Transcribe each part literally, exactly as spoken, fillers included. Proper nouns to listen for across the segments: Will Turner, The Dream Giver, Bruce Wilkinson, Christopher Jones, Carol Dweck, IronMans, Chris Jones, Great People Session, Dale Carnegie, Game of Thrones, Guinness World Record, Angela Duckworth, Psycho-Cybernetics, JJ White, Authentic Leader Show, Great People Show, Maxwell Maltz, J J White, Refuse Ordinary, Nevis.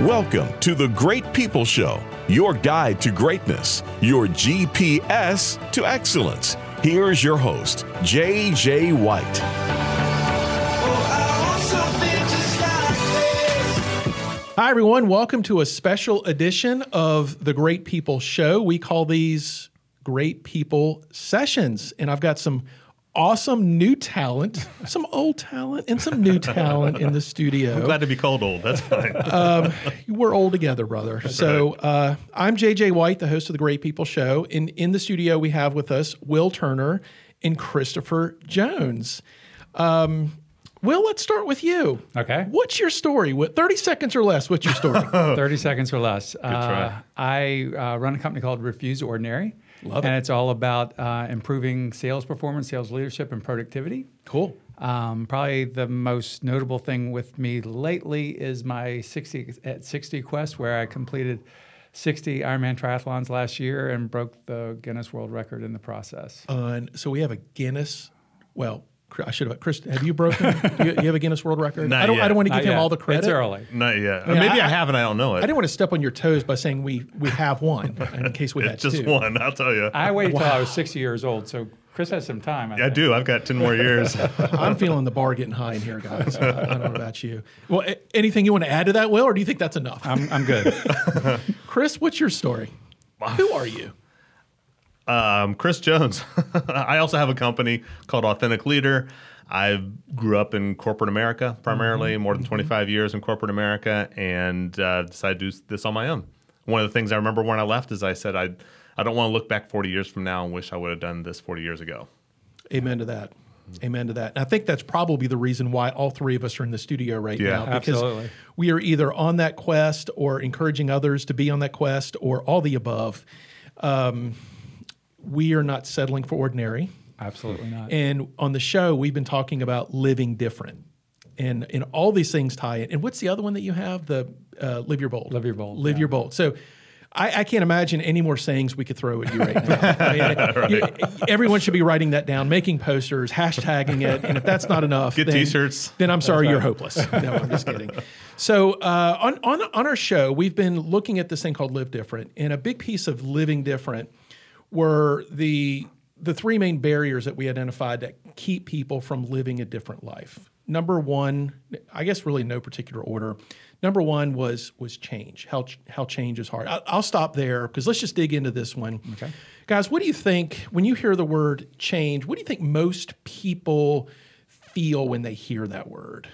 Welcome to The Great People Show, your guide to greatness, your G P S to excellence. Here's your host, J J White. Hi, everyone. Welcome to a special edition of The Great People Show. We call these Great People Sessions, and I've got some awesome new talent, some old talent, and some new talent in the studio. I'm glad to be called old. That's fine. um, we're old together, brother. That's so right. uh, I'm J J White, the host of The Great People Show, and in the studio we have with us Will Turner and Christopher Jones. Um, Will, let's start with you. Okay. What's your story? thirty seconds or less, what's your story? thirty seconds or less. Good try. Uh, I uh, run a company called Refuse Ordinary. Love it. And it's all about uh, improving sales performance, sales leadership, and productivity. Cool. Um, probably the most notable thing with me lately is my sixty at sixty quest, where I completed sixty Ironman triathlons last year and broke the Guinness World Record in the process. Uh, and so we have a Guinness, well, I should have. Chris, have you broken? do you, you have a Guinness World Record? Not I don't. Yet. I don't want to give Not him yet. all the credit. It's early. Not yet. Yeah, maybe I, I have and I don't know it. I didn't want to step on your toes by saying we we have one in case we had two. Just one. I'll tell you. I waited wow. till I was sixty years old, so Chris has some time. I, yeah, I do. I've got ten more years. I'm feeling the bar getting high in here, guys. I, I don't know about you. Well, anything you want to add to that, Will, or do you think that's enough? I'm I'm good. Chris, what's your story? Who are you? Um, Chris Jones. I also have a company called Authentic Leader. I grew up in corporate America primarily, mm-hmm. more than twenty-five mm-hmm. years in corporate America, and uh, decided to do this on my own. One of the things I remember when I left is I said, I I don't want to look back forty years from now and wish I would have done this forty years ago. Amen to that. Amen to that. And I think that's probably the reason why all three of us are in the studio right yeah, now. Because absolutely. we are either on that quest or encouraging others to be on that quest or all the above. Um We are not settling for ordinary. Absolutely not. And on the show, we've been talking about living different. And and all these things tie in. And what's the other one that you have? The uh, Live Your Bold. Live Your Bold. Live yeah. Your Bold. So I, I can't imagine any more sayings we could throw at you right now. I mean, right. You, everyone should be writing that down, making posters, hashtagging it. And if that's not enough, Get then, t-shirts. then I'm sorry, right. you're hopeless. No, I'm just kidding. So uh, on, on, on our show, we've been looking at this thing called Live Different. And a big piece of living different were the the three main barriers that we identified that keep people from living a different life. Number one, I guess really no particular order. Number one was was change, how how change is hard. I, I'll stop there because let's just dig into this one. Okay. Guys, what do you think, when you hear the word change, what do you think most people feel when they hear that word?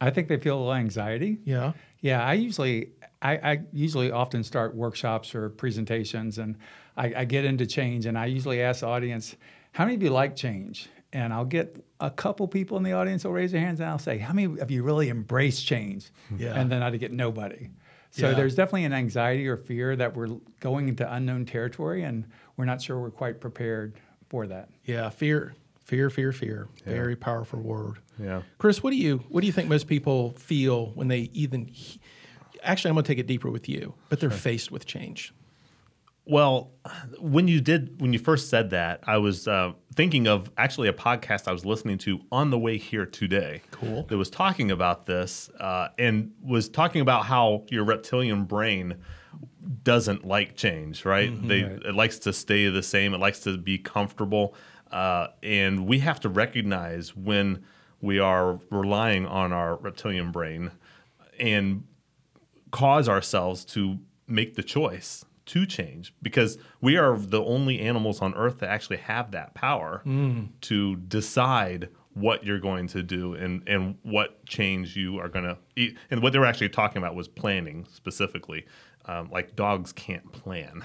I think they feel a little anxiety. Yeah. Yeah, I usually... I, I usually often start workshops or presentations, and I, I get into change, and I usually ask the audience, how many of you like change? And I'll get a couple people in the audience will raise their hands, and I'll say, how many of you really embrace change? Yeah. And then I'd get nobody. So yeah. there's definitely an anxiety or fear that we're going into unknown territory, and we're not sure we're quite prepared for that. Yeah, fear. Fear, fear, fear. Yeah. Very powerful word. Yeah. Chris, what do you what do you think most people feel when they even... He- Actually, I'm going to take it deeper with you, but they're sure. faced with change. Well, when you did, when you first said that, I was uh, thinking of actually a podcast I was listening to on the way here today. Cool. That was talking about this uh, and was talking about how your reptilian brain doesn't like change, right? Mm-hmm, they, right. It likes to stay the same. It likes to be comfortable. Uh, and we have to recognize when we are relying on our reptilian brain and cause ourselves to make the choice to change, because we are the only animals on Earth that actually have that power mm. to decide what you're going to do and, and what change you are going to eat. And what they were actually talking about was planning specifically. Um, like dogs can't plan.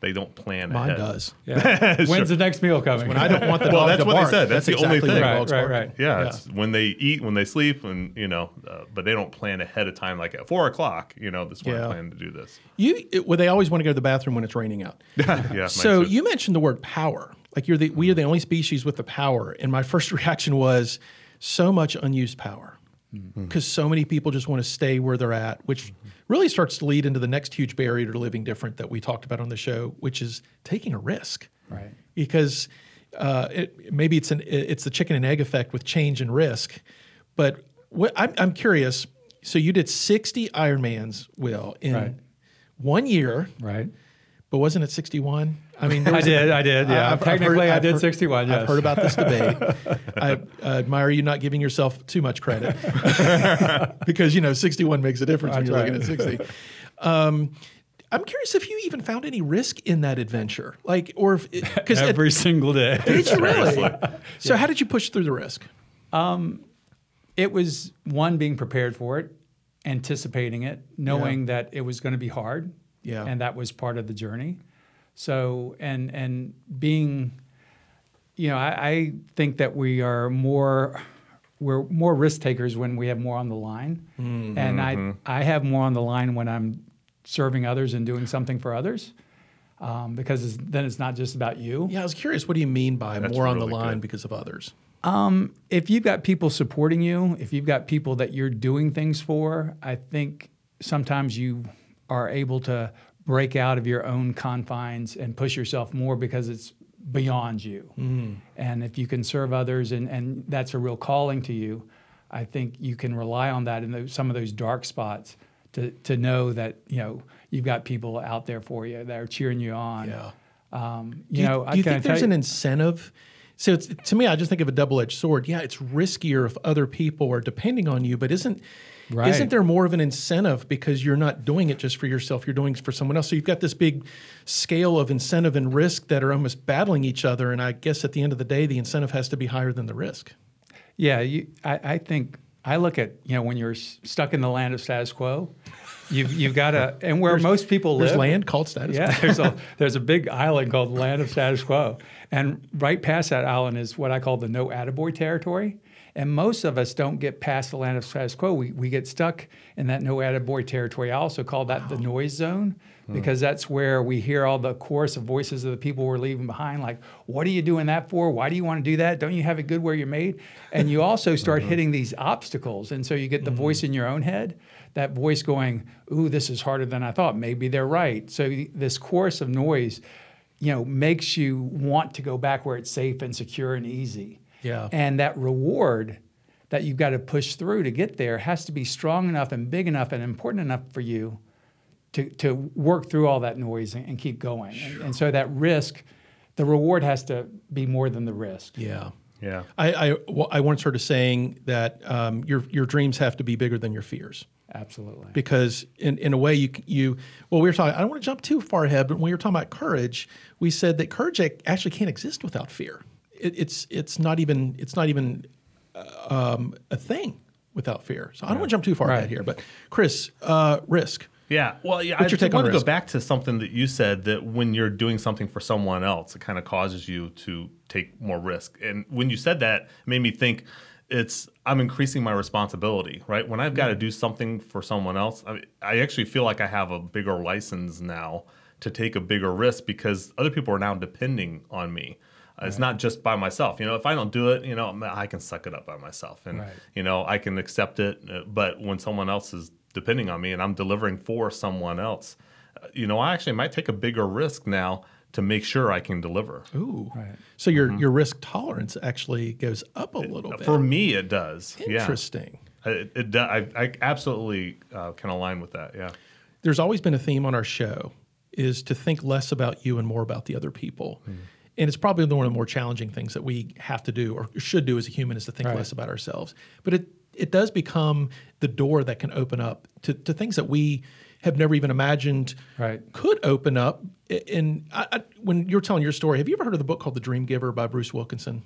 They don't plan Mine ahead. Mine does. Yeah. When's sure. the next meal coming? When I don't want the well, dog to bark. Well, that's what they said. That's, that's the exactly only thing. Right, right, right. Yeah, yeah. It's when they eat, when they sleep, and you know, uh, but they don't plan ahead of time. Like at four o'clock, you know, this is when I plan to do this. You, it, well, they always want to go to the bathroom when it's raining out. yeah. So you mentioned the word power. Like you're the, we are the only species with the power. And my first reaction was so much unused power. Because mm-hmm. so many people just want to stay where they're at, which mm-hmm. really starts to lead into the next huge barrier to living different that we talked about on the show, which is taking a risk. Right. Because uh, it, maybe it's an it's the chicken and egg effect with change and risk. But what, I'm, I'm curious. So you did sixty Ironmans, Will, in right. one year. Right. But wasn't it sixty-one? I mean, I did, a, I did, yeah. I've, Technically, I've heard, I did heard, sixty-one, yes. I've heard about this debate. I, I admire you not giving yourself too much credit because, you know, sixty-one makes a difference That's when you're right. looking at sixty. Um, I'm curious if you even found any risk in that adventure. Like, or if it, cause Every it, single day. Did you really? Yeah. So how did you push through the risk? Um, it was, one, being prepared for it, anticipating it, knowing yeah. that it was going to be hard. Yeah. And that was part of the journey. So, and and being, you know, I, I think that we are more, we're more risk takers when we have more on the line. Mm-hmm. And I, I have more on the line when I'm serving others and doing something for others. Um, because it's, then it's not just about you. Yeah, I was curious, what do you mean by That's more really on the line good. Because of others? Um, if you've got people supporting you, if you've got people that you're doing things for, I think sometimes you are able to break out of your own confines and push yourself more because it's beyond you. Mm. And if you can serve others and, and that's a real calling to you, I think you can rely on that in those, some of those dark spots to to know that, you know, you've got people out there for you that are cheering you on. Yeah. Um, you do you, know, do I you think there's you, an incentive? So it's, to me, I just think of a double-edged sword. Yeah, it's riskier if other people are depending on you, but isn't... Right. Isn't there more of an incentive because you're not doing it just for yourself, you're doing it for someone else? So you've got this big scale of incentive and risk that are almost battling each other, and I guess at the end of the day, the incentive has to be higher than the risk. Yeah, you, I, I think I look at, you know, when you're s- stuck in the land of status quo, you've, you've got to, and where most people live. There's land called status yeah, quo. Yeah, there's a, there's a big island called the land of status quo, and right past that island is what I call the no attaboy territory. And most of us don't get past the land of status quo. We we get stuck in that no attaboy territory. I also call that the noise zone because that's where we hear all the chorus of voices of the people we're leaving behind. Like, what are you doing that for? Why do you want to do that? Don't you have it good where you're made? And you also start mm-hmm. hitting these obstacles. And so you get the mm-hmm. voice in your own head, that voice going, ooh, this is harder than I thought. Maybe they're right. So this chorus of noise, you know, makes you want to go back where it's safe and secure and easy. Yeah. And that reward that you've got to push through to get there has to be strong enough and big enough and important enough for you to, to work through all that noise and, and keep going. Sure. And, and so that risk, the reward has to be more than the risk. Yeah. Yeah. I, I, I once heard a saying that um, your your dreams have to be bigger than your fears. Absolutely. Because in, in a way, you, you well, we were talking, I don't want to jump too far ahead, but when we were talking about courage, we said that courage actually can't exist without fear. It, it's it's not even it's not even um, a thing without fear. So I don't yeah. want to jump too far right. ahead here, but Chris, uh, risk. Yeah, well, yeah. What's I your take on want risk? To go back to something that you said that when you're doing something for someone else, it kind of causes you to take more risk. And when you said that, it made me think it's I'm increasing my responsibility, right? When I've got to do something for someone else, I, I actually feel like I have a bigger license now to take a bigger risk because other people are now depending on me. It's right. not just by myself. You know, if I don't do it, you know, I can suck it up by myself. And, right. you know, I can accept it. But when someone else is depending on me and I'm delivering for someone else, you know, I actually might take a bigger risk now to make sure I can deliver. Ooh. Right. So your, mm-hmm. your risk tolerance actually goes up a little it, bit. For me, it does. Interesting. Yeah. It, it, it, I, I absolutely uh, can align with that, yeah. There's always been a theme on our show is to think less about you and more about the other people. Mm. And it's probably one of the more challenging things that we have to do or should do as a human is to think right. less about ourselves. But it it does become the door that can open up to, to things that we have never even imagined right. could open up. And I, I, when you're telling your story, have you ever heard of the book called The Dream Giver by Bruce Wilkinson?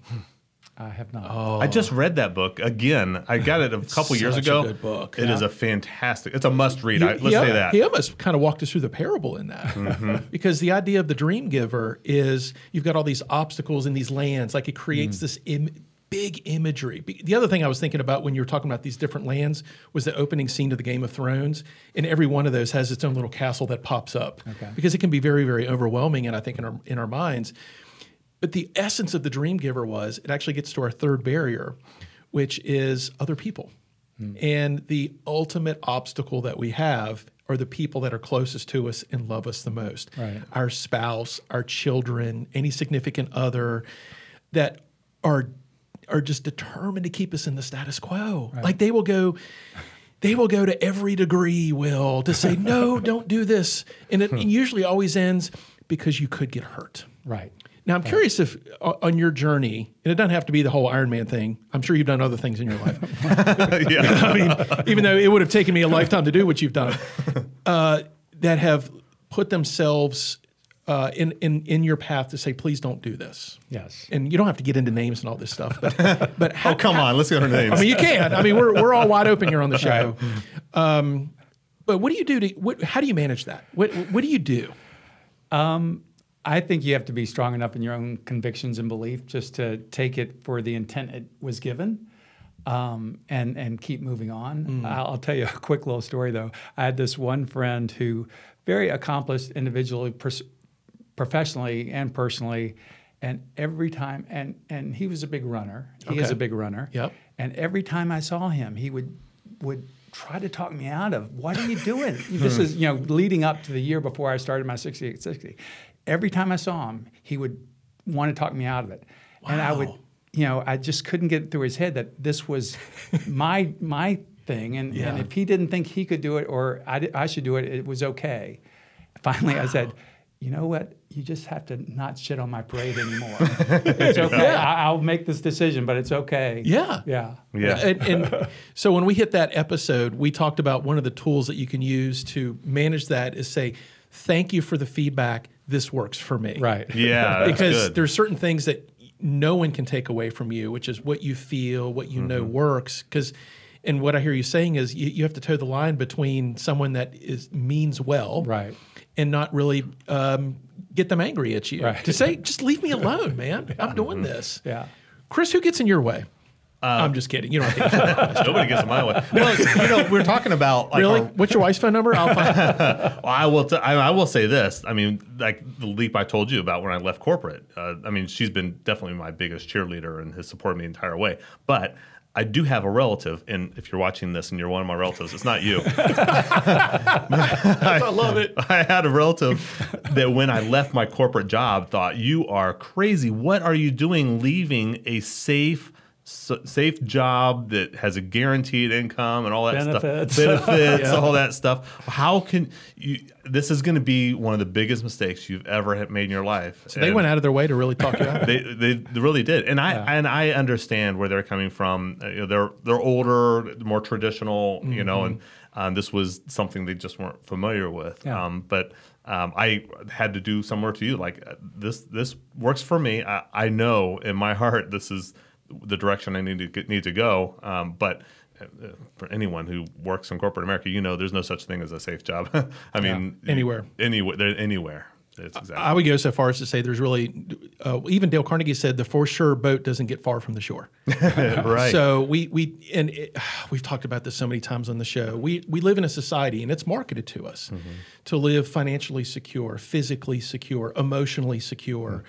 I have not. Oh. I just read that book again. I got it a couple years ago. It's a good book. It yeah. is a fantastic. It's a must read. You, I, let's he, say that. He almost kind of walked us through the parable in that. Mm-hmm. Because the idea of the dream giver is you've got all these obstacles in these lands. Like it creates mm. this Im- big imagery. The other thing I was thinking about when you were talking about these different lands was the opening scene to the Game of Thrones. And every one of those has its own little castle that pops up. Okay. Because it can be very, very overwhelming. And I think in our, in our minds. But the essence of the dream giver was, it actually gets to our third barrier, which is other people. Hmm. And the ultimate obstacle that we have are the people that are closest to us and love us the most. Right. Our spouse, our children, any significant other that are, are just determined to keep us in the status quo. Right. Like they will go... they will go to every degree, Will, to say, no, don't do this. And it usually always ends because you could get hurt. Right. Now, I'm right. curious if uh, on your journey, and it doesn't have to be the whole Ironman thing. I'm sure you've done other things in your life. yeah. I mean, even though it would have taken me a lifetime to do what you've done, uh, that have put themselves uh, in, in, in your path to say, please don't do this. Yes. And you don't have to get into names and all this stuff. But, but how, oh, come how, on. Let's go to names. I mean, you can. I mean, we're we're all wide open here on the show. Um, but what do you do? to? What, how do you manage that? What What do you do? Um. I think you have to be strong enough in your own convictions and belief just to take it for the intent it was given, um, and and keep moving on. Mm. I'll, I'll tell you a quick little story, though. I had this one friend who, very accomplished individually, pers- professionally and personally, and every time, and, and he was a big runner. He okay. is a big runner. Yep. And every time I saw him, he would would... try to talk me out of, what are you doing? This is, you know, leading up to the year before I started my sixty-eight sixty. Every time I saw him, he would want to talk me out of it. Wow. And I would, you know, I just couldn't get it through his head that this was my my thing. And, yeah. and if he didn't think he could do it or I, I should do it, it was okay. Finally, wow. I said, you know what? You just have to not shit on my parade anymore. It's okay. Yeah. I, I'll make this decision, but it's okay. Yeah. Yeah. Yeah. And, and so when we hit that episode, we talked about one of the tools that you can use to manage that is say, thank you for the feedback. This works for me. Right. Yeah. Because there's certain things that no one can take away from you, which is what you feel, what you mm-hmm. know works. Because and what I hear you saying is you, you have to toe the line between someone that is means well. Right. And not really um, get them angry at you. Right. To say, just leave me alone, man. Yeah. I'm doing this. Yeah, Chris, who gets in your way? Um, I'm just kidding. You don't have to get in my way. Nobody gets in my way. No, you know, we're talking about... Like, really? Our, what's your wife's phone number? I'll find well, I will t- I, I will say this. I mean, like the leap I told you about when I left corporate. Uh, I mean, she's been definitely my biggest cheerleader and has supported me the entire way. But... I do have a relative, and if you're watching this and you're one of my relatives, it's not you. I, I love it. I had a relative that when I left my corporate job thought, you are crazy. What are you doing leaving a safe so, safe job that has a guaranteed income and all that Benefits. stuff? Benefits. yeah. All that stuff. How can you... This is going to be one of the biggest mistakes you've ever made in your life. So and they went out of their way to really talk you out. They, they really did, and I yeah. and I understand where they're coming from. You know, they're they're older, more traditional, mm-hmm. you know, and um, this was something they just weren't familiar with. Yeah. Um, but um, I had to do similar to you. Like this, this works for me. I, I know in my heart this is the direction I need to get, need to go. Um, but for anyone who works in corporate America, you know there's no such thing as a safe job. I mean, yeah. anywhere, anywhere, anywhere. It's exactly. I would go so far as to say there's really, uh, even Dale Carnegie said the for sure boat doesn't get far from the shore. Right. So we we and it, we've talked about this so many times on the show. We we live in a society and it's marketed to us mm-hmm. to live financially secure, physically secure, emotionally secure. Mm-hmm.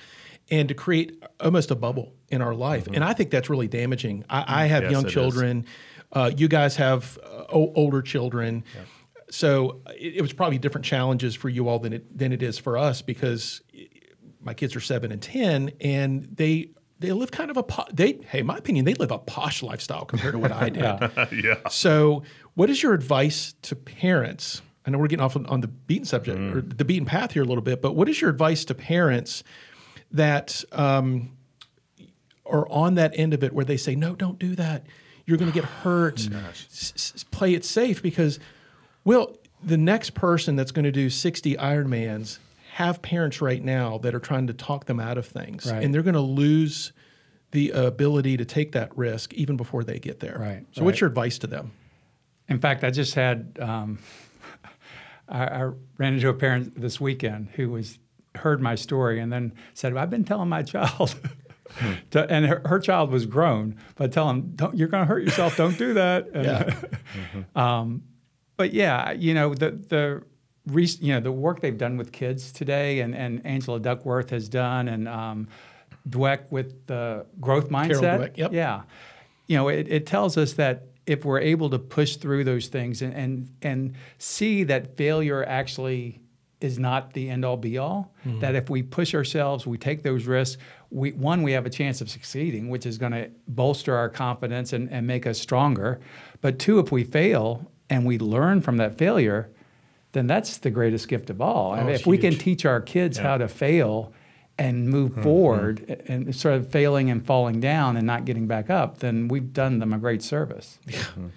And to create almost a bubble in our life. Mm-hmm. And I think that's really damaging. I, I have yes, young children. Uh, you guys have uh, o- older children. Yeah. So it, it was probably different challenges for you all than it than it is for us because my kids are seven and ten, and they they live kind of a po- – they hey, in my opinion, they live a posh lifestyle compared to what I did. yeah. yeah. So what is your advice to parents? I know we're getting off on, on the beaten subject mm. or the beaten path here a little bit, but what is your advice to parents – that um, are on that end of it where they say, no, don't do that. You're going to get hurt. S- s- play it safe because, well, the next person that's going to do sixty Ironmans have parents right now that are trying to talk them out of things. Right. And they're going to lose the ability to take that risk even before they get there. Right. So right. What's your advice to them? In fact, I just had um, – I, I ran into a parent this weekend who was – heard my story and then said, well, I've been telling my child, to, and her, her child was grown, but tell him, don't, you're going to hurt yourself, don't do that. And, yeah. mm-hmm. um, but yeah, you know, the the re- you know the work they've done with kids today and, and Angela Duckworth has done and um, Dweck with the growth mindset. Carol Dweck, yep. Yeah. You know, it, it tells us that if we're able to push through those things and and, and see that failure actually is not the end all be all, mm-hmm. that if we push ourselves, we take those risks, we one, we have a chance of succeeding, which is gonna bolster our confidence and, and make us stronger. But two, if we fail and we learn from that failure, then that's the greatest gift of all. Oh, I mean, if huge. we can teach our kids yeah. how to fail and move mm-hmm. forward and sort of failing and falling down and not getting back up, then we've done them a great service. Yeah. Mm-hmm.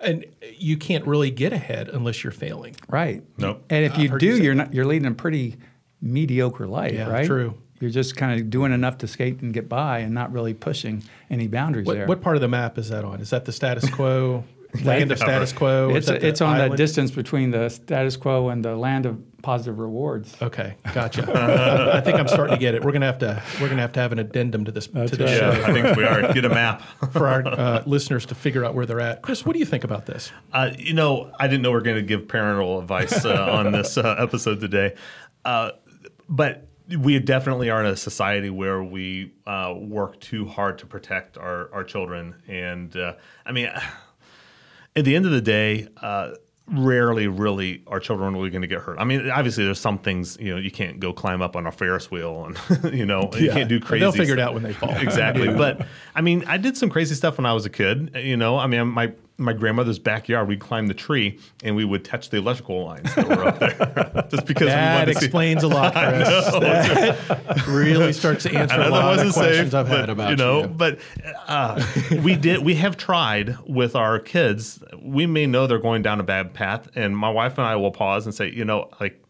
And you can't really get ahead unless you're failing. Right. Nope. And if you do, you you're not, you're leading a pretty mediocre life, yeah, right? True. You're just kind of doing enough to skate and get by and not really pushing any boundaries what, there. What part of the map is that on? Is that the status quo? Land of status quo? It's, a, it's on the distance between the status quo and the land of positive rewards. Okay, gotcha. I think I'm starting to get it. We're gonna have to we're gonna have to have an addendum to this That's to this right. show. Yeah, I think we are. Get a map for our uh, listeners to figure out where they're at. Chris, what do you think about this? Uh, you know, I didn't know we we're going to give parental advice uh, on this uh, episode today, uh, but. We definitely are in a society where we uh, work too hard to protect our, our children. And uh, I mean, at the end of the day, uh, rarely really are children really going to get hurt. I mean, obviously there's some things, you know, you can't go climb up on a Ferris wheel and, you know, yeah. you can't do crazy stuff. They'll figure stuff. it out when they fall. Exactly. yeah. But I mean, I did some crazy stuff when I was a kid, you know, I mean, my... my grandmother's backyard, we'd climb the tree and we would touch the electrical lines that were up there. Just because that we wanted to explains see. a lot, Chris. That really starts to answer a lot of the questions safe, I've but, had about you. Know, you. But uh, we did. We have tried with our kids. We may know they're going down a bad path, and my wife and I will pause and say, you know, like,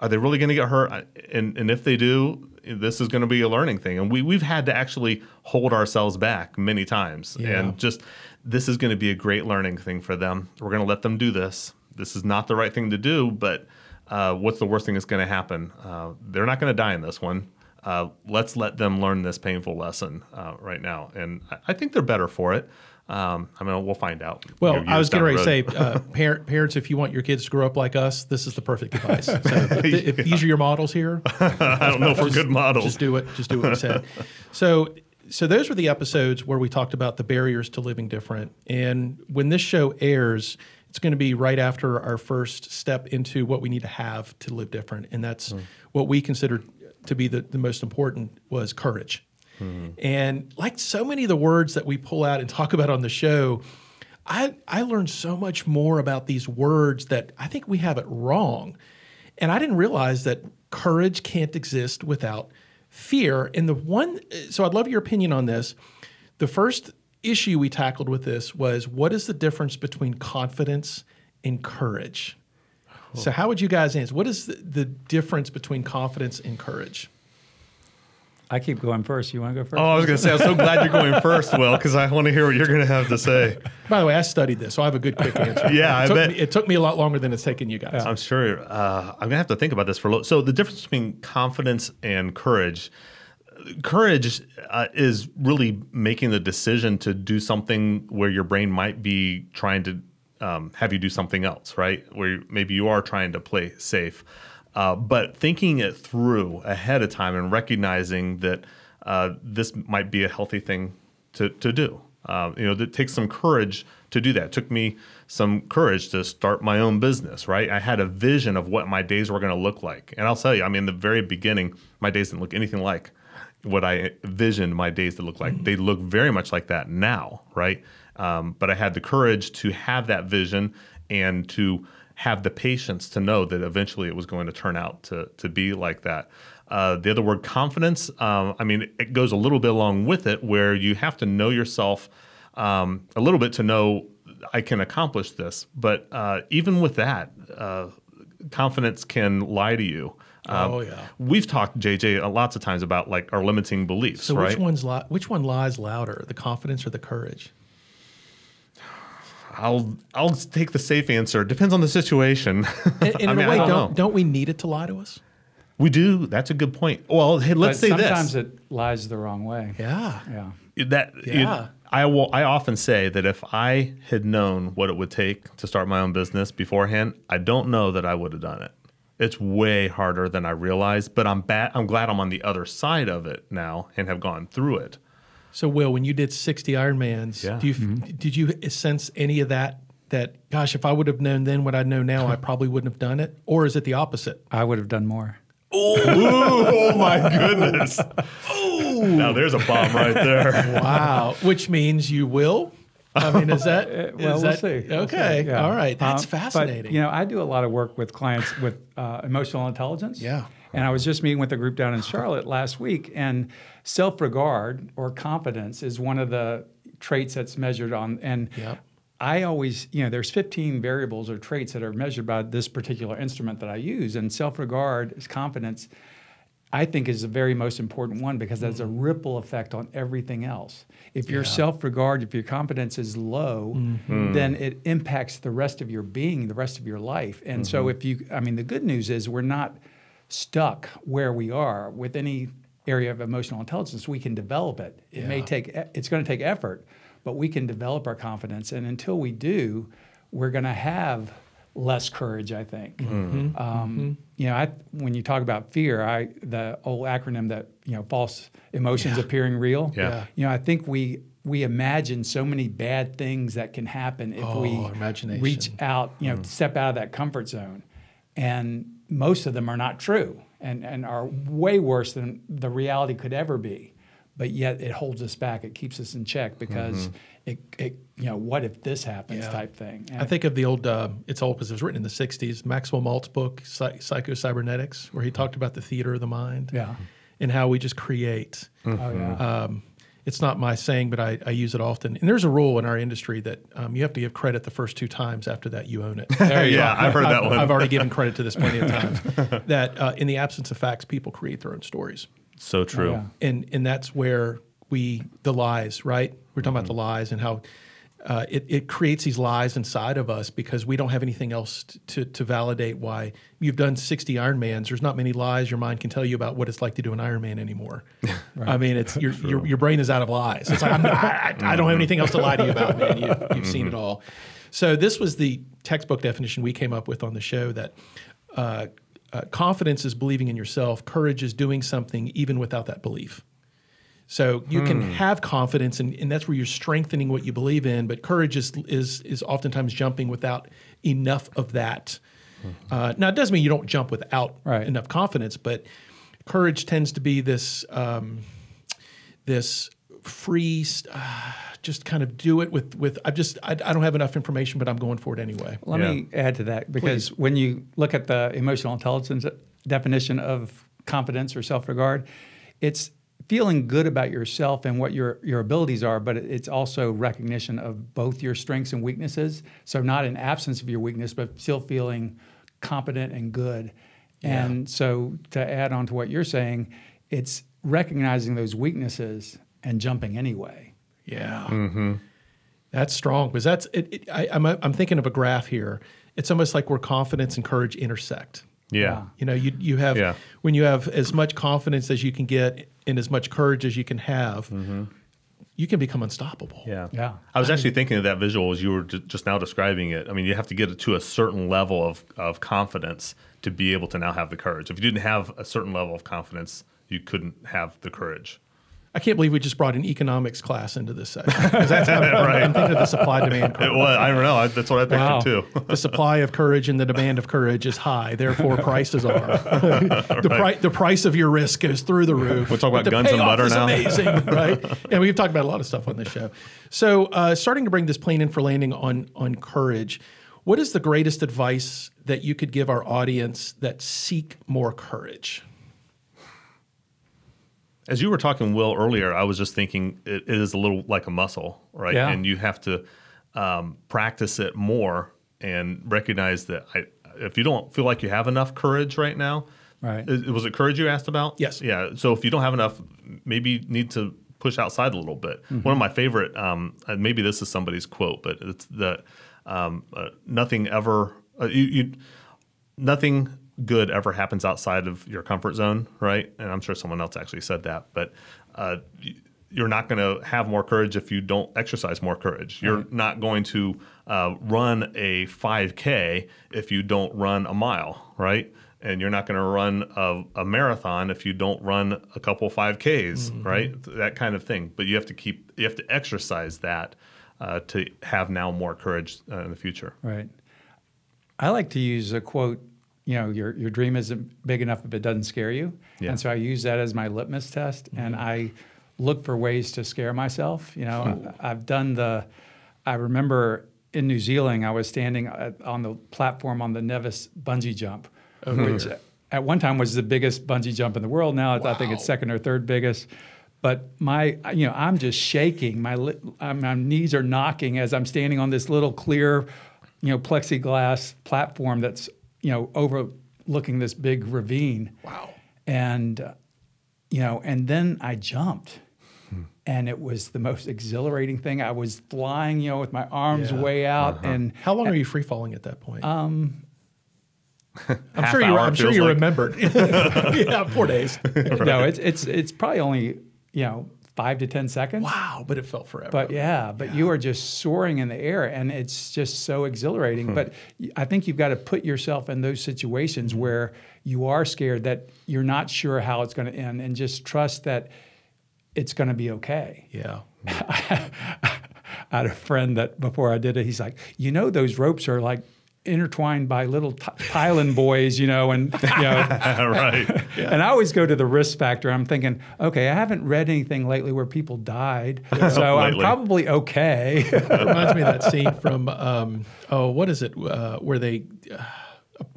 are they really going to get hurt? And and if they do, this is going to be a learning thing. And we we've had to actually hold ourselves back many times, yeah. and just. This is going to be a great learning thing for them. We're going to let them do this. This is not the right thing to do, but uh, what's the worst thing that's going to happen? Uh, they're not going to die in this one. Uh, let's let them learn this painful lesson uh, right now. And I, I think they're better for it. Um, I mean, we'll find out. Well, I was going to say, uh, parent, parents, if you want your kids to grow up like us, this is the perfect advice. So if, th- if yeah. these are your models here. I don't know if we're good models. Just do it. Just do what we said. So... So those were the episodes where we talked about the barriers to living different. And when this show airs, it's going to be right after our first step into what we need to have to live different. And that's mm. what we considered to be the, the most important was courage. Mm. And like so many of the words that we pull out and talk about on the show, I, I learned so much more about these words that I think we have it wrong. And I didn't realize that courage can't exist without fear. And the one, so I'd love your opinion on this. The first issue we tackled with this was, what is the difference between confidence and courage? Cool. So how would you guys answer? What is the, the difference between confidence and courage? I keep going first. You want to go first? Oh, I was going to say, I'm so glad you're going first, Will, because I want to hear what you're going to have to say. By the way, I studied this, so I have a good quick answer. yeah, it I bet. Me, it took me a lot longer than it's taken you guys. Yeah. I'm sure. Uh, I'm going to have to think about this for a little. So the difference between confidence and courage, courage uh, is really making the decision to do something where your brain might be trying to um, have you do something else, right? Where maybe you are trying to play safe. Uh, but thinking it through ahead of time and recognizing that uh, this might be a healthy thing to, to do. Uh, you know, it takes some courage to do that. It took me some courage to start my own business, right? I had a vision of what my days were going to look like. And I'll tell you, I mean, in the very beginning, my days didn't look anything like what I envisioned my days to look like. Mm-hmm. They look very much like that now, right? Um, but I had the courage to have that vision and to have the patience to know that eventually it was going to turn out to to be like that. Uh, the other word, confidence, um, I mean, it goes a little bit along with it, where you have to know yourself um, a little bit to know I can accomplish this. But uh, even with that, uh, confidence can lie to you. Um, oh, yeah. We've talked, J J, lots of times about like our limiting beliefs, so right? So which one's li- which one lies louder, the confidence or the courage? I'll I'll take the safe answer. Depends on the situation. And, and in I mean, a way, don't don't, don't we need it to lie to us? We do. That's a good point. Well, hey, let's but say sometimes this. Sometimes it lies the wrong way. Yeah. Yeah. That. Yeah. It, I will. I often say that if I had known what it would take to start my own business beforehand, I don't know that I would have done it. It's way harder than I realized. But I'm ba- I'm glad I'm on the other side of it now and have gone through it. So, Will, when you did sixty Ironmans, yeah. do you, mm-hmm. did you sense any of that, that, gosh, if I would have known then what I know now, I probably wouldn't have done it? Or is it the opposite? I would have done more. Ooh, oh, my goodness. Ooh. Now, there's a bomb right there. Wow. Which means you will? I mean, is that? Is well, we'll that, see. Okay, yeah. All right. That's um, fascinating. But, you know, I do a lot of work with clients with uh, emotional intelligence. Yeah. And I was just meeting with a group down in Charlotte last week, and self-regard or confidence is one of the traits that's measured on. And yep. I always, you know, there's fifteen variables or traits that are measured by this particular instrument that I use, and self-regard is confidence. I think is the very most important one because that's a ripple effect on everything else. If your yeah. self-regard, if your confidence is low, mm-hmm. then it impacts the rest of your being, the rest of your life. And mm-hmm. so if you, I mean, the good news is we're not stuck where we are with any area of emotional intelligence. We can develop it. It yeah. may take, it's going to take effort, but we can develop our confidence. And until we do, we're going to have less courage, I think. Mm-hmm. Um, mm-hmm. You know, I, when you talk about fear, I the old acronym that, you know, false emotions yeah. appearing real. Yeah. yeah. You know, I think we we imagine so many bad things that can happen if oh, we reach out, you know, mm. step out of that comfort zone. And most of them are not true and, and are way worse than the reality could ever be. But yet it holds us back. It keeps us in check because mm-hmm. it, it, you know, what if this happens yeah. type thing. And I think of the old, uh, it's old because it was written in the sixties, Maxwell Maltz book, Psycho-Cybernetics, where he talked about the theater of the mind yeah. and how we just create. Mm-hmm. Oh, yeah. um, it's not my saying, but I, I use it often. And there's a rule in our industry that um, you have to give credit the first two times. After that, you own it. There you yeah, go. I've heard I've, that one. I've already given credit to this plenty of times. That uh, in the absence of facts, people create their own stories. So true. Oh, yeah. And and that's where we, the lies, right? We're talking mm-hmm. about the lies and how uh, it, it creates these lies inside of us because we don't have anything else to, to validate why. You've done sixty Ironmans. There's not many lies your mind can tell you about what it's like to do an Ironman anymore. Right. I mean, it's your, your your brain is out of lies. It's like, I'm not, I, I don't have anything else to lie to you about, man. You, you've mm-hmm. seen it all. So this was the textbook definition we came up with on the show that uh, – Uh, confidence is believing in yourself. Courage is doing something even without that belief. So you hmm. can have confidence, and, and that's where you're strengthening what you believe in, but courage is is is oftentimes jumping without enough of that. Mm-hmm. Uh, now, it doesn't mean you don't jump without right. enough confidence, but courage tends to be this, um, this free... St- uh, just kind of do it with, with I just I, I don't have enough information, but I'm going for it anyway. Let yeah. me add to that because Please. When you look at the emotional intelligence definition of confidence or self-regard, it's feeling good about yourself and what your, your abilities are, but it's also recognition of both your strengths and weaknesses. So not an absence of your weakness, but still feeling competent and good. Yeah. And so to add on to what you're saying, it's recognizing those weaknesses and jumping anyway. Yeah, mm-hmm. that's strong because that's. It, it, I, I'm I'm thinking of a graph here. It's almost like where confidence and courage intersect. Yeah, you know, you you have yeah. when you have as much confidence as you can get and as much courage as you can have, mm-hmm. you can become unstoppable. Yeah, yeah. I was I actually mean, thinking of that visual as you were just now describing it. I mean, you have to get to a certain level of of confidence to be able to now have the courage. If you didn't have a certain level of confidence, you couldn't have the courage. I can't believe we just brought an economics class into this session. That's how right. I'm thinking of the supply-demand curve. It was, I don't know. I, that's what I pictured, wow. too. The supply of courage and the demand of courage is high. Therefore, prices are. the, right. pri- the price of your risk goes through the roof. We'll talk about guns and butter now. The payoff is amazing, right? And we've talked about a lot of stuff on this show. So uh, starting to bring this plane in for landing on, on courage, what is the greatest advice that you could give our audience that seek more courage? As you were talking, Will, earlier, I was just thinking it, it is a little like a muscle, right? Yeah. And you have to um, practice it more and recognize that I, if you don't feel like you have enough courage right now, right? It, was it courage you asked about? Yes. Yeah. So if you don't have enough, maybe you need to push outside a little bit. Mm-hmm. One of my favorite, um, and maybe this is somebody's quote, but it's that um, uh, nothing ever, uh, you, you, nothing. good ever happens outside of your comfort zone, right? And I'm sure someone else actually said that, but uh, you're not going to have more courage if you don't exercise more courage. You're right. not going to uh, run a five K if you don't run a mile, right? And you're not going to run a, a marathon if you don't run a couple five Ks, mm-hmm. right? That kind of thing. But you have to keep, you have to exercise that uh, to have now more courage uh, in the future. Right. I like to use a quote. You know, your your dream isn't big enough if it doesn't scare you. Yeah. And so I use that as my litmus test, mm-hmm. and I look for ways to scare myself. You know, I've done the I remember in New Zealand, I was standing at, on the platform on the Nevis bungee jump, oh, which weird. At one time was the biggest bungee jump in the world. Now wow. I think it's second or third biggest. But my, you know, I'm just shaking. My, li- my knees are knocking as I'm standing on this little clear, you know, plexiglass platform that's, you know, overlooking this big ravine. Wow. And, uh, you know, and then I jumped. Hmm. And it was the most exhilarating thing. I was flying, you know, with my arms yeah. way out. Uh-huh. And how long and, are you free falling at that point? Um, I'm sure you. I'm sure you like. remembered. yeah, four days. Right. No, it's it's it's probably only, you know, five to ten seconds. Wow, but it felt forever. But yeah, but yeah. you are just soaring in the air, and it's just so exhilarating. Hmm. But I think you've got to put yourself in those situations mm-hmm. where you are scared, that you're not sure how it's going to end, and just trust that it's going to be okay. Yeah. I had a friend that before I did it, he's like, you know, those ropes are like intertwined by little th- Thailand boys, you know, and, you know. Right. Yeah. And I always go to the risk factor. I'm thinking, okay, I haven't read anything lately where people died, yeah. so I'm probably okay. It reminds me of that scene from, um, oh, what is it, uh, where they, uh,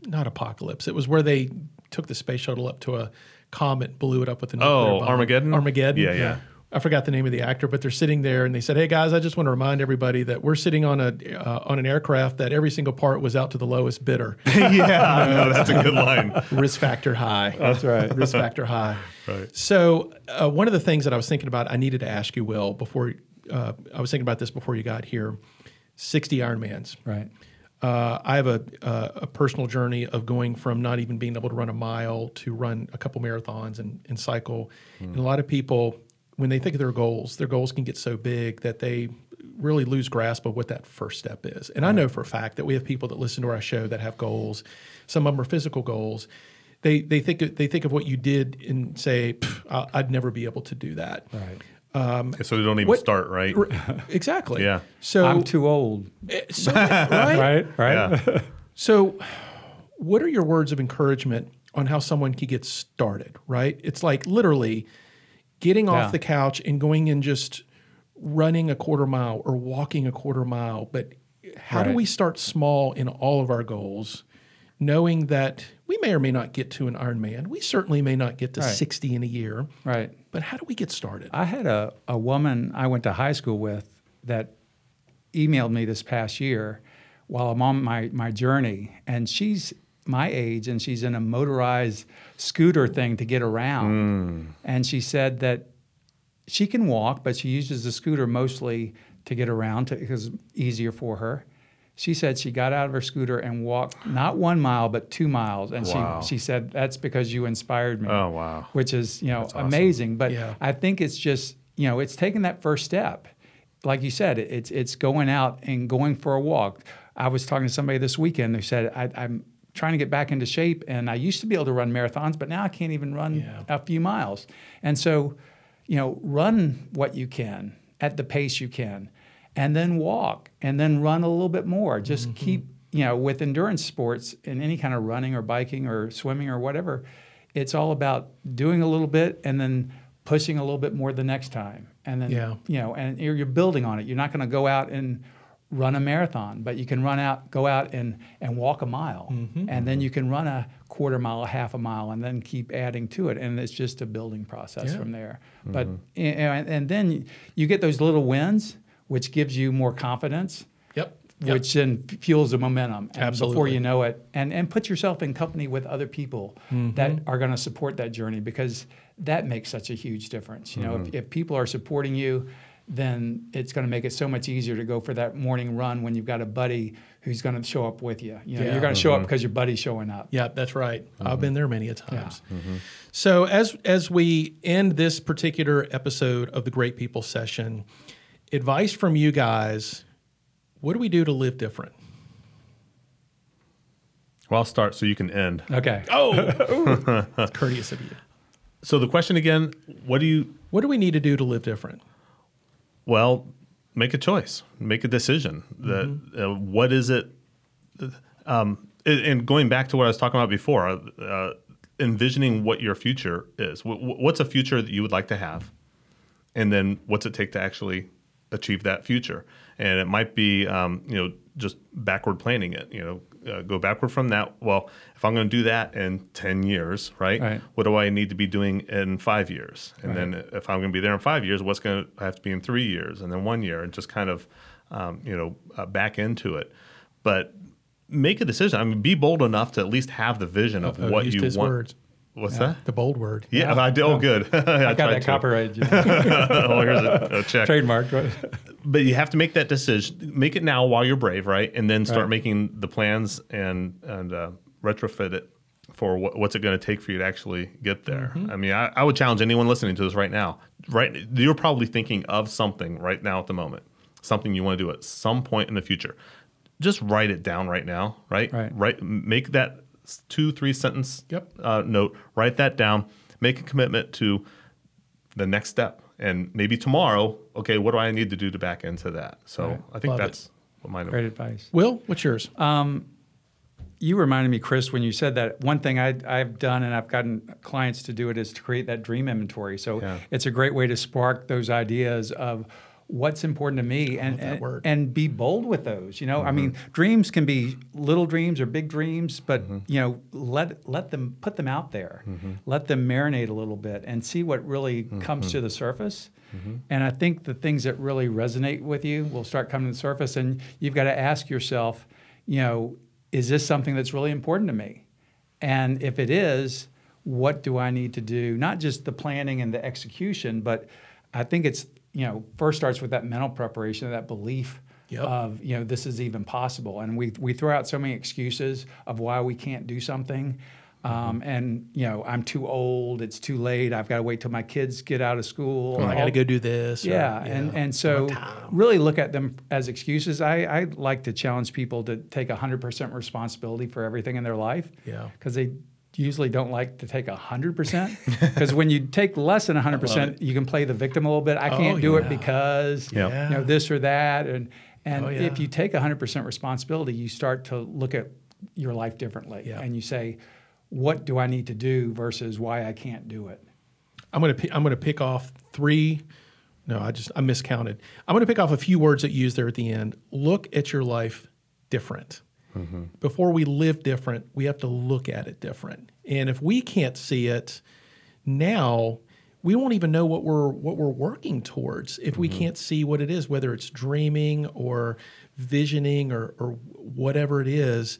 not Apocalypse, it was where they took the space shuttle up to a comet, blew it up with a nuclear oh, bomb. Armageddon? Armageddon. Yeah, yeah. yeah. I forgot the name of the actor, but they're sitting there and they said, "Hey guys, I just want to remind everybody that we're sitting on a uh, on an aircraft that every single part was out to the lowest bidder." yeah, no, that's a good line. Risk factor high. That's right. Risk factor high. Right. So uh, one of the things that I was thinking about, I needed to ask you, Will, before uh, I was thinking about this before you got here. Sixty Ironmans. Right. Uh, I have a uh, a personal journey of going from not even being able to run a mile to run a couple marathons and and cycle, mm. and a lot of people, when they think of their goals, their goals can get so big that they really lose grasp of what that first step is. And right. I know for a fact that we have people that listen to our show that have goals. Some of them are physical goals. They they think of, they think of what you did and say, I'd never be able to do that. Right. Um, so they don't even what, start, right? Exactly. yeah. So I'm too old. So, right? right. Right. Yeah. So what are your words of encouragement on how someone can get started, right? It's like literally getting off yeah. the couch and going and just running a quarter mile or walking a quarter mile. But how right. do we start small in all of our goals, knowing that we may or may not get to an Ironman? We certainly may not get to right. sixty in a year. Right. But how do we get started? I had a, a woman I went to high school with that emailed me this past year while I'm on my, my journey. And she's my age, and she's in a motorized scooter thing to get around. Mm. And she said that she can walk, but she uses the scooter mostly to get around to, because it's easier for her. She said she got out of her scooter and walked not one mile, but two miles. And wow. she, she said, that's because you inspired me. Oh, wow. Which is, you know, that's amazing. Awesome. But yeah. I think it's just, you know, it's taking that first step. Like you said, it's it's going out and going for a walk. I was talking to somebody this weekend who said, I, I'm, trying to get back into shape, and I used to be able to run marathons, but now I can't even run yeah. a few miles. And so, you know, run what you can at the pace you can, and then walk, and then run a little bit more. Just mm-hmm. keep, you know, with endurance sports and any kind of running or biking or swimming or whatever, it's all about doing a little bit and then pushing a little bit more the next time. And then, yeah. you know, and you're building on it. You're not going to go out and run a marathon, but you can run out, go out and, and walk a mile. Mm-hmm. And then you can run a quarter mile, a half a mile, and then keep adding to it. And it's just a building process yeah. from there. Mm-hmm. But and, and then you get those little wins, which gives you more confidence, yep. Yep. which then fuels the momentum. And absolutely. Before you know it, and, and put yourself in company with other people mm-hmm. that are going to support that journey, because that makes such a huge difference. You mm-hmm. know, if, if people are supporting you, then it's going to make it so much easier to go for that morning run when you've got a buddy who's going to show up with you. You know, yeah. You're going to show mm-hmm. up because your buddy's showing up. Yeah, that's right. Mm-hmm. I've been there many a times. Yeah. Mm-hmm. So as as we end this particular episode of the Great People Session, advice from you guys, what do we do to live different? Well, I'll start so you can end. Okay. Oh, that's courteous of you. So the question again, what do you... What do we need to do to live different? Well, make a choice, make a decision. That mm-hmm. uh, what is it? Um, and going back to what I was talking about before, uh, envisioning what your future is. What's a future that you would like to have, and then what's it take to actually achieve that future. And it might be, um, you know, just backward planning it, you know, uh, go backward from that. Well, if I'm going to do that in ten years, right, right, what do I need to be doing in five years? And right. then if I'm going to be there in five years, what's going to have to be in three years and then one year and just kind of, um, you know, uh, back into it. But make a decision. I mean, be bold enough to at least have the vision of oh, what you want. Words. What's yeah, that? The bold word. Yeah, yeah. I did. Oh, good. I, I got that copyrighted. Oh, here's a, a check. Trademarked, right? But you have to make that decision. Make it now while you're brave, right? And then start right. making the plans and and uh, retrofit it for what, what's it going to take for you to actually get there. Mm-hmm. I mean, I, I would challenge anyone listening to this right now. Right, you're probably thinking of something right now at the moment, something you want to do at some point in the future. Just write it down right now, right? Right. Right. Make that two, three sentence yep. uh, note. Write that down. Make a commitment to the next step. And maybe tomorrow, okay, what do I need to do to back into that? So right. I think Love that's it. What mine is. Great advice. Will, what's yours? Um, you reminded me, Chris, when you said that one thing I, I've done and I've gotten clients to do it is to create that dream inventory. So yeah. it's a great way to spark those ideas of what's important to me and and, and be bold with those, you know, mm-hmm. I mean, dreams can be little dreams or big dreams, but mm-hmm. you know, let, let them put them out there, mm-hmm. let them marinate a little bit and see what really mm-hmm. comes to the surface. Mm-hmm. And I think the things that really resonate with you will start coming to the surface, and you've got to ask yourself, you know, is this something that's really important to me? And if it is, what do I need to do? Not just the planning and the execution, but I think it's, you know, first starts with that mental preparation, that belief yep. of, you know, this is even possible. And we we throw out so many excuses of why we can't do something. Um, mm-hmm. And, you know, I'm too old, it's too late, I've got to wait till my kids get out of school. Well, I got to go do this. Yeah, or, yeah. And, and so really look at them as excuses. I, I like to challenge people to take one hundred percent responsibility for everything in their life. Yeah, because they usually don't like to take one hundred percent, because when you take less than one hundred percent, you can play the victim a little bit. I can't oh, do yeah. it because, yeah. you know, this or that. And and oh, yeah. if you take one hundred percent responsibility, you start to look at your life differently. Yeah. And you say, what do I need to do versus why I can't do it? I'm going to I'm going to pick off three. No, I just, I miscounted. I'm going to pick off a few words that you used there at the end. Look at your life different. Mm-hmm. Before we live different, we have to look at it different. And if we can't see it now, we won't even know what we're what we're working towards if mm-hmm. we can't see what it is, whether it's dreaming or visioning or, or whatever it is.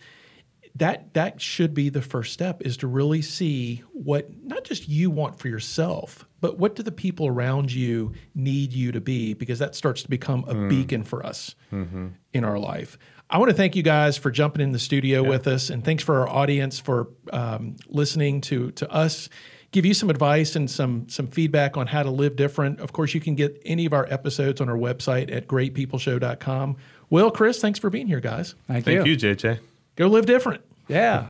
That that should be the first step, is to really see what not just you want for yourself, but what do the people around you need you to be, because that starts to become a mm. beacon for us mm-hmm. in our life. I want to thank you guys for jumping in the studio yeah. with us, and thanks for our audience for um, listening to to us give you some advice and some some feedback on how to live different. Of course, you can get any of our episodes on our website at great people show dot com. Will, Chris, thanks for being here, guys. Thank, thank you. Thank you, J J. Go live different. Yeah.